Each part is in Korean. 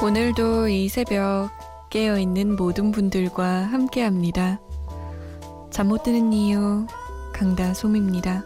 오늘도 이 새벽 깨어있는 모든 분들과 함께합니다. 잠 못 드는 이유 강다솜입니다.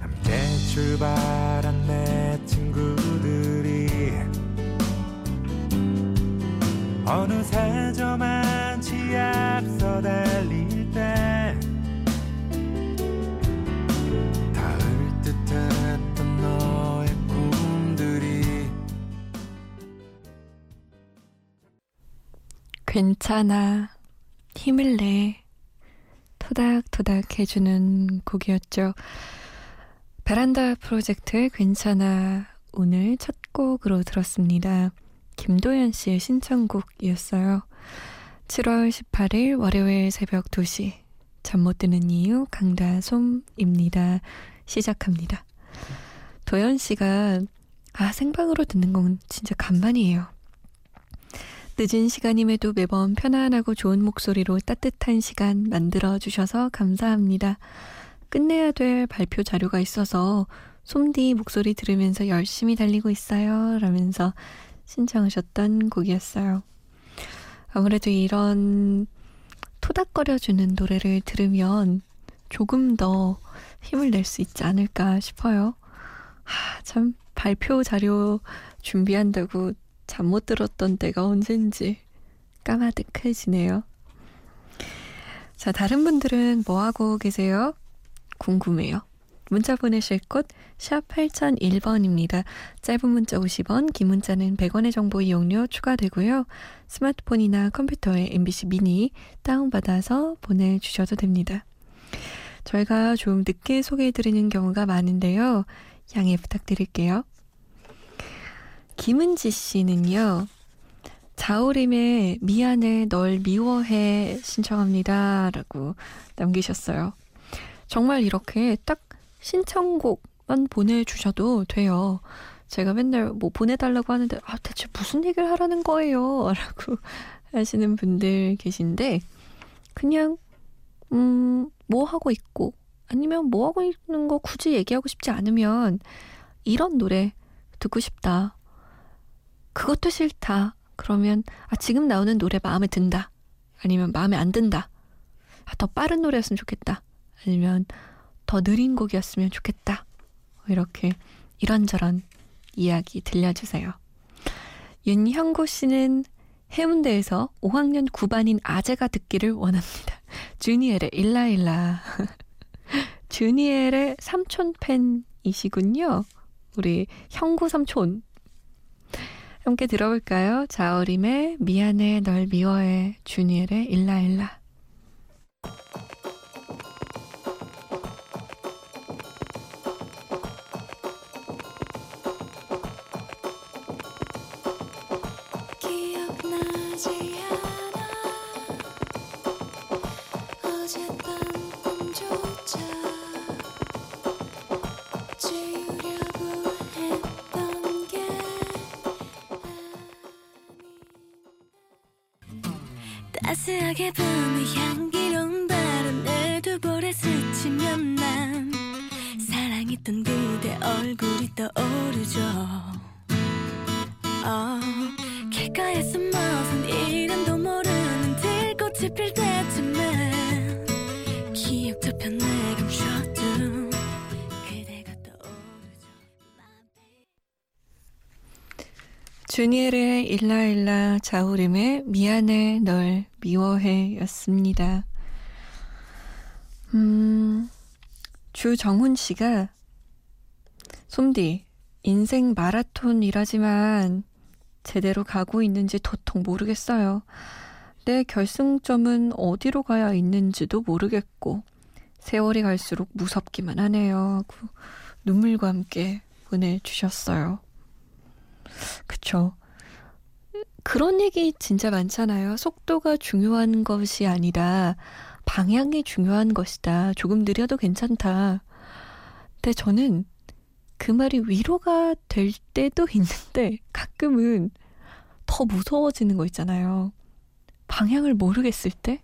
함께 출발한 내 친구들이 어느새 저만치 앞서 달릴 때 닿을 듯했던 너의 꿈들이 괜찮아 힘을 내 토닥토닥 해주는 곡이었죠. 베란다 프로젝트의 괜찮아 오늘 첫 곡으로 들었습니다. 김도연 씨의 신청곡이었어요. 7월 18일 월요일 새벽 2시 잠 못 드는 이유 강다솜입니다. 시작합니다. 도연 씨가 생방으로 듣는 건 진짜 간만이에요. 늦은 시간임에도 매번 편안하고 좋은 목소리로 따뜻한 시간 만들어주셔서 감사합니다. 끝내야 될 발표 자료가 있어서 솜디 목소리 들으면서 열심히 달리고 있어요 라면서 신청하셨던 곡이었어요. 아무래도 이런 토닥거려주는 노래를 들으면 조금 더 힘을 낼 수 있지 않을까 싶어요. 참 발표 자료 준비한다고 잠 못 들었던 때가 언젠지 까마득해지네요. 자, 다른 분들은 뭐하고 계세요? 궁금해요. 문자 보내실 곳 샵 8001번입니다. 짧은 문자 50원, 긴 문자는 100원의 정보 이용료 추가되고요. 스마트폰이나 컴퓨터에 MBC 미니 다운받아서 보내주셔도 됩니다. 저희가 좀 늦게 소개해드리는 경우가 많은데요. 양해 부탁드릴게요. 김은지 씨는요. 자우림의 미안해 널 미워해 신청합니다 라고 남기셨어요. 정말 이렇게 딱 신청곡만 보내주셔도 돼요. 제가 맨날 뭐 보내달라고 하는데 대체 무슨 얘기를 하라는 거예요? 라고 하시는 분들 계신데 그냥 뭐 하고 있고 아니면 뭐 하고 있는 거 굳이 얘기하고 싶지 않으면 이런 노래 듣고 싶다. 그것도 싫다. 그러면 지금 나오는 노래 마음에 든다. 아니면 마음에 안 든다. 더 빠른 노래였으면 좋겠다. 아니면 더 느린 곡이었으면 좋겠다. 이렇게 이런저런 이야기 들려주세요. 윤형구 씨는 해운대에서 5학년 9반인 아재가 듣기를 원합니다. 주니엘의 일라일라. 주니엘의 삼촌 팬이시군요. 우리 형구 삼촌. 함께 들어볼까요? 자우림의 미안해 널 미워해 주니엘의 일라일라. 따스하게 봄의 향기로운 바람 내 두볼에 스친 연남 사랑했던 그대 얼굴이 떠오르죠. 길가에서 무슨 이름도 모르는 들꽃이 필 때쯤에 기억 저편에 감춰둔 그대가 떠오르죠. 주니엘의 일라일라, 자우림의 미안해 널 미워해 였습니다. 주정훈 씨가 솜디 인생 마라톤이라지만 제대로 가고 있는지 도통 모르겠어요. 내 결승점은 어디로 가야 있는지도 모르겠고 세월이 갈수록 무섭기만 하네요. 눈물과 함께 보내주셨어요. 그쵸. 그런 얘기 진짜 많잖아요. 속도가 중요한 것이 아니라 방향이 중요한 것이다. 조금 느려도 괜찮다. 근데 저는 그 말이 위로가 될 때도 있는데 가끔은 더 무서워지는 거 있잖아요. 방향을 모르겠을 때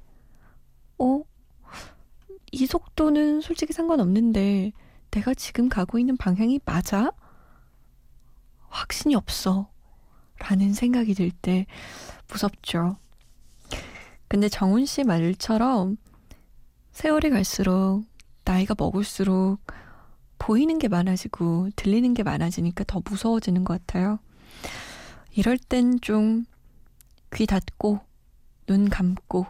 이 속도는 솔직히 상관없는데 내가 지금 가고 있는 방향이 맞아? 확신이 없어. 라는 생각이 들 때 무섭죠. 근데 정훈 씨 말처럼 세월이 갈수록 나이가 먹을수록 보이는 게 많아지고 들리는 게 많아지니까 더 무서워지는 것 같아요. 이럴 땐 좀 귀 닫고 눈 감고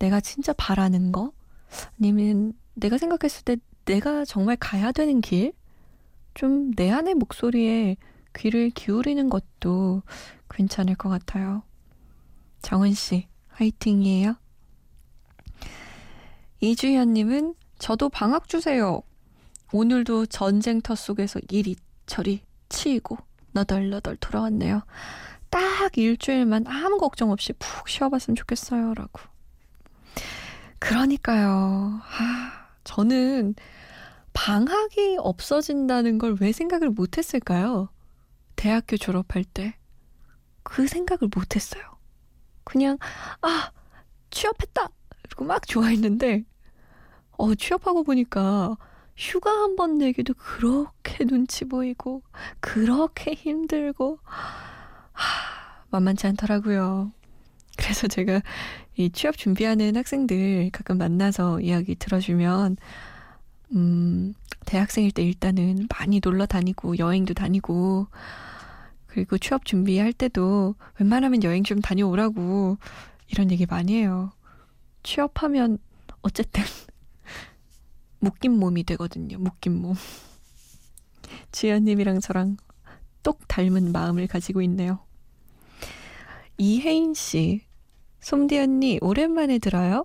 내가 진짜 바라는 거 아니면 내가 생각했을 때 내가 정말 가야 되는 길? 좀 내 안의 목소리에 귀를 기울이는 것도 괜찮을 것 같아요. 정은 씨, 화이팅이에요. 이주현님은 저도 방학 주세요. 오늘도 전쟁터 속에서 이리저리 치이고 너덜너덜 돌아왔네요. 딱 일주일만 아무 걱정 없이 푹 쉬어봤으면 좋겠어요. 라고. 그러니까요. 저는 방학이 없어진다는 걸 왜 생각을 못했을까요? 대학교 졸업할 때 그 생각을 못했어요. 그냥 취업했다! 그리고 막 좋아했는데 취업하고 보니까 휴가 한 번 내기도 그렇게 눈치 보이고 그렇게 힘들고 만만치 않더라고요. 그래서 제가 이 취업 준비하는 학생들 가끔 만나서 이야기 들어주면 대학생일 때 일단은 많이 놀러 다니고 여행도 다니고 그리고 취업 준비할 때도 웬만하면 여행 좀 다녀오라고 이런 얘기 많이 해요. 취업하면 어쨌든 묶인 몸이 되거든요. 묶인 몸. 지연님이랑 저랑 똑 닮은 마음을 가지고 있네요. 이혜인 씨, 솜디 언니 오랜만에 들어요.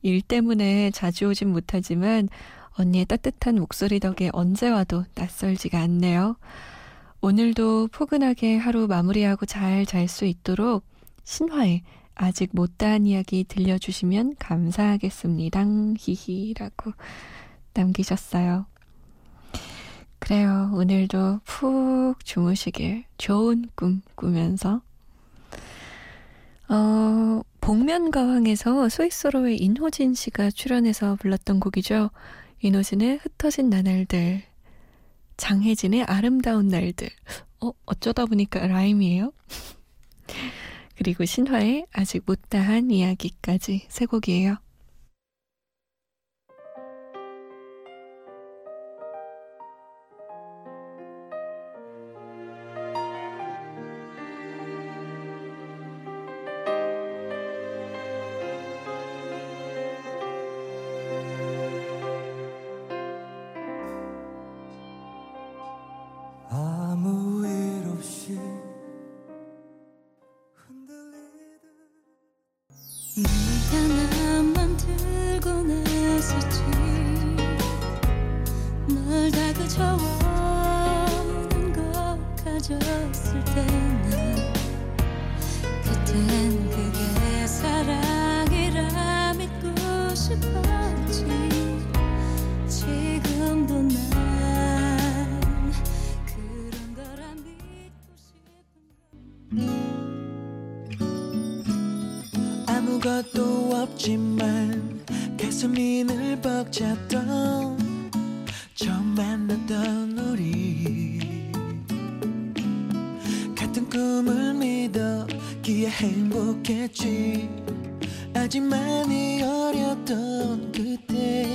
일 때문에 자주 오진 못하지만 언니의 따뜻한 목소리 덕에 언제 와도 낯설지가 않네요. 오늘도 포근하게 하루 마무리하고 잘 잘 수 있도록 신화에 아직 못다한 이야기 들려주시면 감사하겠습니다. 히히라고 남기셨어요. 그래요. 오늘도 푹 주무시길 좋은 꿈 꾸면서 복면가왕에서 소익서로의 인호진 씨가 출연해서 불렀던 곡이죠. 인호진의 흩어진 나날들, 장혜진의 아름다운 날들. 어쩌다 보니까 라임이에요. 그리고 신화의 아직 못다한 이야기까지 세 곡이에요. 아무것도 없지만 가슴이 벅찼던 처음 만났던 우리 같은 꿈을 믿었기에 행복했지. 아직 많이 어렸던 그때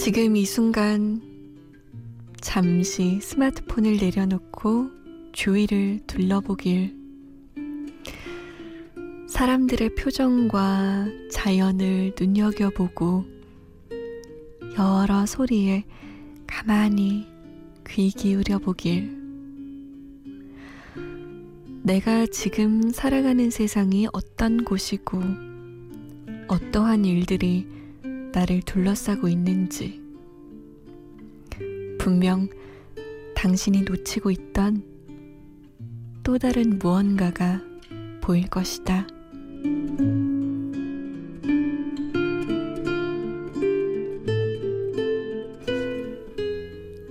지금 이 순간 잠시 스마트폰을 내려놓고 주위를 둘러보길. 사람들의 표정과 자연을 눈여겨보고 여러 소리에 가만히 귀 기울여보길. 내가 지금 살아가는 세상이 어떤 곳이고 어떠한 일들이 나를 둘러싸고 있는지, 분명 당신이 놓치고 있던 또 다른 무언가가 보일 것이다.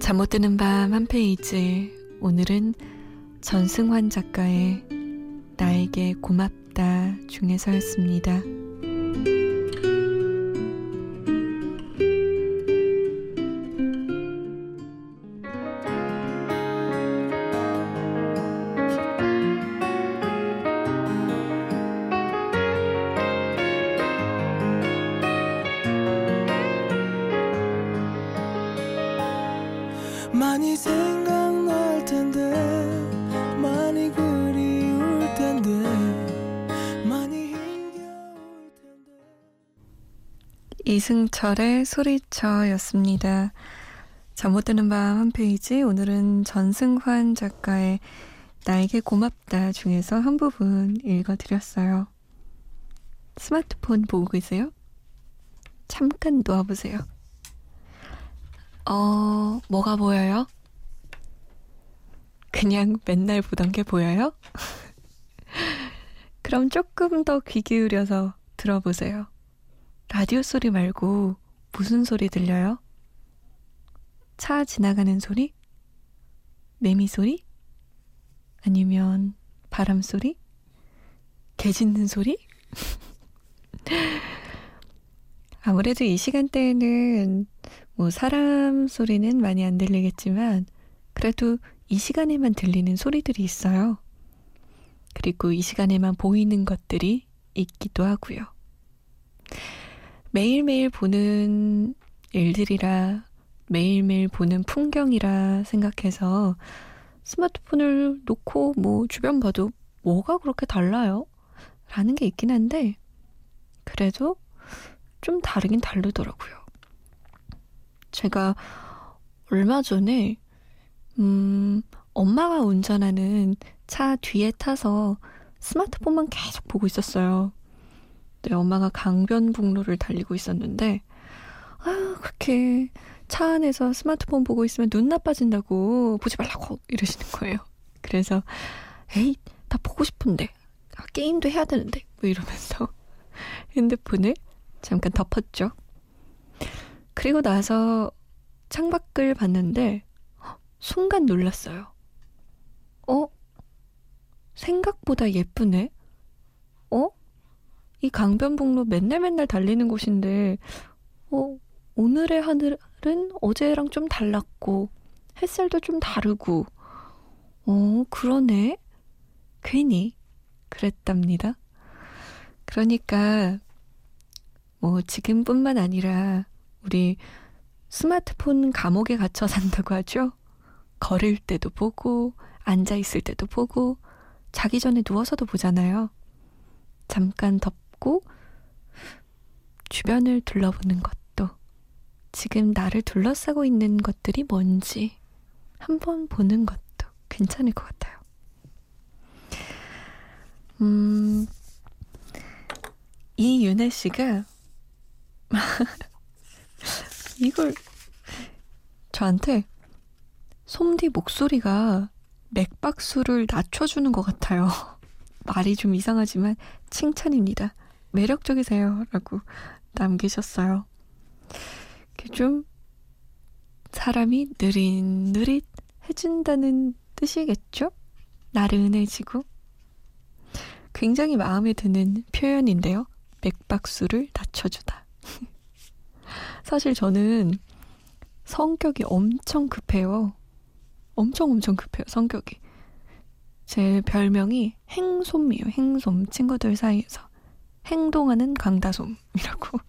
잠 못 드는 밤 한 페이지, 오늘은 전승환 작가의 나에게 고맙다 중에서였습니다. 많이 생각날 텐데, 많이 그리울 텐데, 많이 힘겨울 텐데. 이승철의 소리쳐였습니다. 잠 못 드는 밤 한 페이지, 오늘은 전승환 작가의 나에게 고맙다 중에서 한 부분 읽어드렸어요. 스마트폰 보고 계세요? 잠깐 놓아보세요. 뭐가 보여요? 그냥 맨날 보던 게 보여요? 그럼 조금 더 귀 기울여서 들어보세요. 라디오 소리 말고 무슨 소리 들려요? 차 지나가는 소리? 매미 소리? 아니면 바람 소리? 개 짖는 소리? 아무래도 이 시간대에는 사람 소리는 많이 안 들리겠지만 그래도 이 시간에만 들리는 소리들이 있어요. 그리고 이 시간에만 보이는 것들이 있기도 하고요. 매일매일 보는 일들이라, 매일매일 보는 풍경이라 생각해서 스마트폰을 놓고 주변 봐도 뭐가 그렇게 달라요? 라는 게 있긴 한데, 그래도 좀 다르긴 다르더라고요. 제가 얼마 전에 엄마가 운전하는 차 뒤에 타서 스마트폰만 계속 보고 있었어요. 근데 엄마가 강변북로를 달리고 있었는데, 그렇게 차 안에서 스마트폰 보고 있으면 눈 나빠진다고 보지 말라고 이러시는 거예요. 그래서 에이, 나 보고 싶은데, 게임도 해야 되는데 이러면서 핸드폰을 잠깐 덮었죠. 그리고 나서 창밖을 봤는데 순간 놀랐어요. 생각보다 예쁘네? 이 강변북로 맨날 달리는 곳인데 오늘의 하늘은 어제랑 좀 달랐고 햇살도 좀 다르고 그러네? 괜히 그랬답니다. 그러니까 지금뿐만 아니라 우리 스마트폰 감옥에 갇혀 산다고 하죠. 걸을 때도 보고, 앉아있을 때도 보고, 자기 전에 누워서도 보잖아요. 잠깐 덮고 주변을 둘러보는 것도, 지금 나를 둘러싸고 있는 것들이 뭔지 한번 보는 것도 괜찮을 것 같아요. 이윤혜 씨가 이걸 저한테 솜디 목소리가 맥박수를 낮춰주는 것 같아요. 말이 좀 이상하지만 칭찬입니다. 매력적이세요. 라고 남기셨어요. 좀 사람이 느릿느릿 해준다는 뜻이겠죠? 나른해지고. 굉장히 마음에 드는 표현인데요. 맥박수를 낮춰주다. 사실 저는 성격이 엄청 급해요. 엄청 급해요, 성격이. 제 별명이 행솜이에요, 행솜. 친구들 사이에서. 행동하는 강다솜이라고.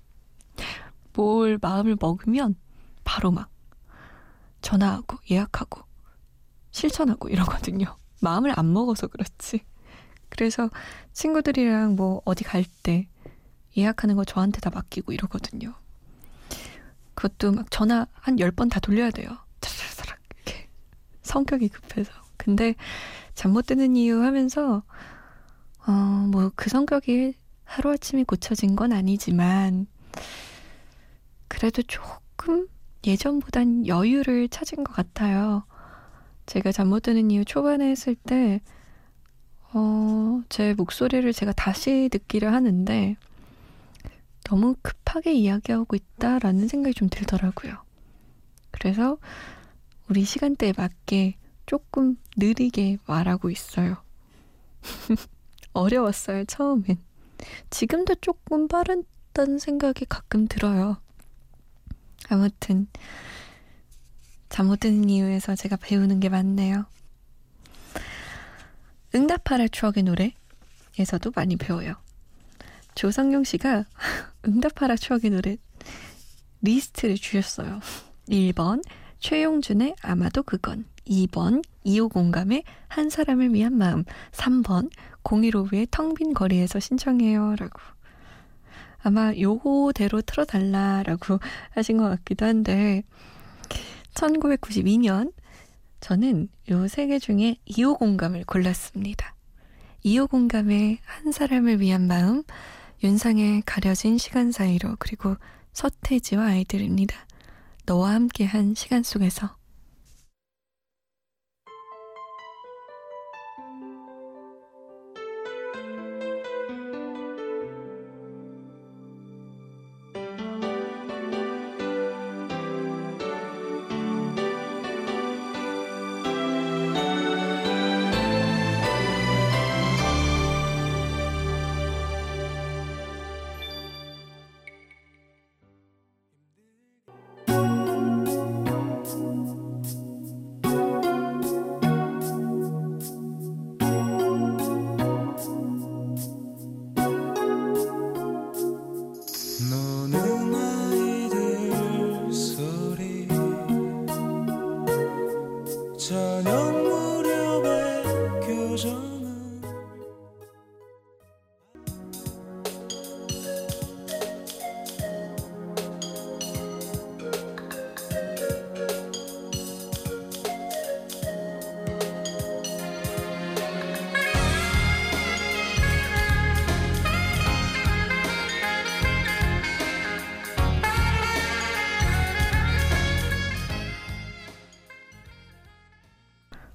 뭘 마음을 먹으면 바로 막 전화하고 예약하고 실천하고 이러거든요. 마음을 안 먹어서 그렇지. 그래서 친구들이랑 뭐 어디 갈 때 예약하는 거 저한테 다 맡기고 이러거든요. 그것도 막 전화 한 10번 다 돌려야 돼요. 차라라락 이렇게 성격이 급해서. 근데 잠 못 드는 이유 하면서 뭐 그 성격이 하루아침에 고쳐진 건 아니지만 그래도 조금 예전보단 여유를 찾은 것 같아요. 제가 잠 못 드는 이유 초반에 했을 때 제 목소리를 제가 다시 듣기를 하는데 너무 급하게 이야기하고 있다라는 생각이 좀 들더라고요. 그래서 우리 시간대에 맞게 조금 느리게 말하고 있어요. 어려웠어요, 처음엔. 지금도 조금 빠르다는 생각이 가끔 들어요. 아무튼 잠 못 드는 이유에서 제가 배우는 게 많네요. 응답하라 추억의 노래에서도 많이 배워요. 조성용 씨가 응답하라 추억의 노래 리스트를 주셨어요. 1번 최용준의 아마도 그건, 2번 2503의 한 사람을 위한 마음, 3번 015의 텅 빈 거리에서 신청해요 라고. 아마 요거대로 틀어달라라고 하신 것 같기도 한데 1992년 저는 요 세 개 중에 2503을 골랐습니다. 2503의 한 사람을 위한 마음, 윤상의 가려진 시간 사이로, 그리고 서태지와 아이들입니다. 너와 함께한 시간 속에서.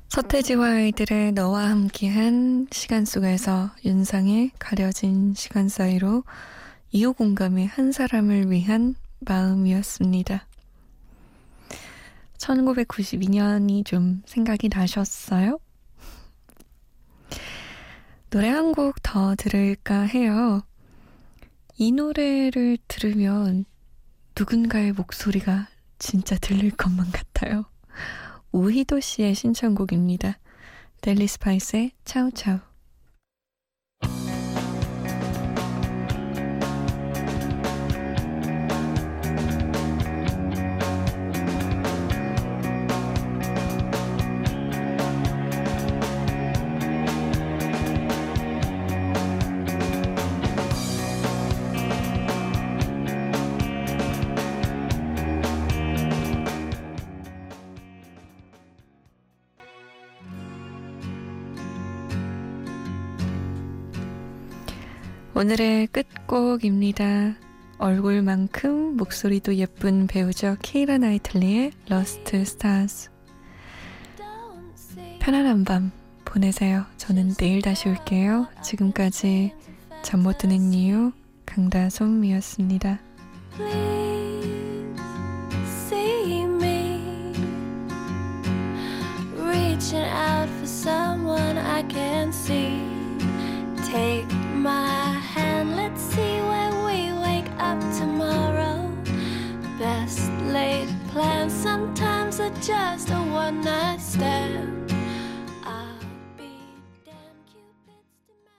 서태지와 아이들의 너와 함께한 시간 속에서, 윤상의 가려진 시간 사이로, 2503의 한 사람을 위한 마음이었습니다. 1992년이 좀 생각이 나셨어요? 노래 한 곡 더 들을까 해요. 이 노래를 들으면 누군가의 목소리가 진짜 들릴 것만 같아요. 우희도 씨의 신청곡입니다. 델리 스파이스의 차우차우. 오늘의 끝곡입니다. 얼굴만큼 목소리도 예쁜 배우죠. 케이라 나이틀리의 러스트 스타즈. 편안한 밤 보내세요. 저는 내일 다시 올게요. 지금까지 잠 못 드는 이유 강다솜이었습니다. Please see me reaching out for someone I can't see. Take my and let's see where we wake up tomorrow. Best laid plans sometimes are just a one night stand.